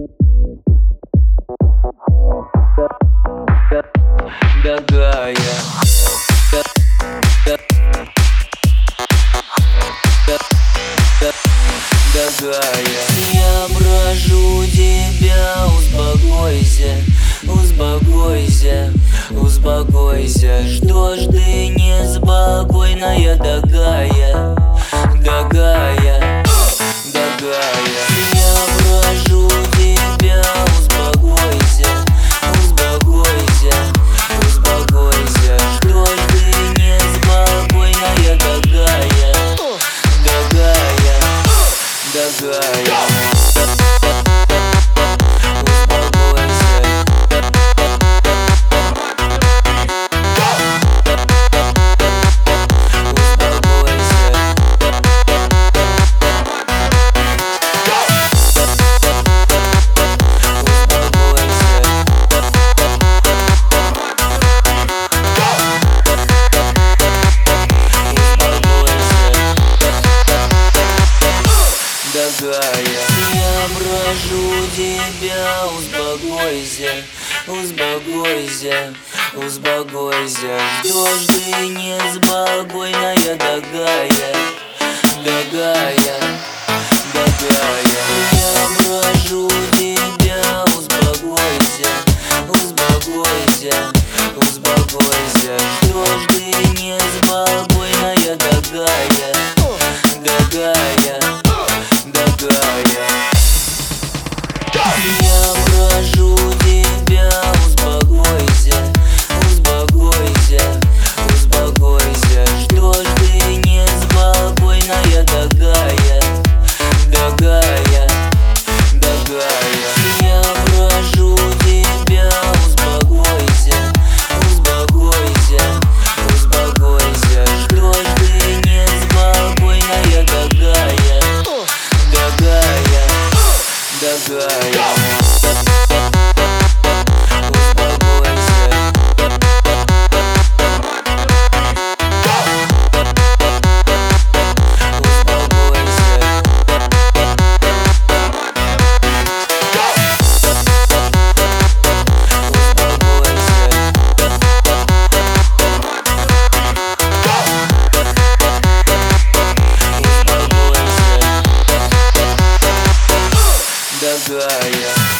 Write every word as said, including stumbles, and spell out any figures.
Да-да, я Да-да, я Я прошу тебя, узбагойся, узбагойся, узбагойся. Что ж ты неспокойная, такая, такая, такая. Я прошу тебя, узбагойся, узбагойся, узбагойся. Что ж ты неспокойная, такая, такая, такая. Я прошу тебя, узбагойся, узбагойся, узбагойся. Что ж ты неспокойная, такая, такая. Я прошу тебя, успокойся, успокойся, успокойся. Что ж ты неспокойная, такая, такая, такая. Я прошу тебя, успокойся, успокойся, успокойся. Что ж ты неспокойная, такая, такая, такая. Да, я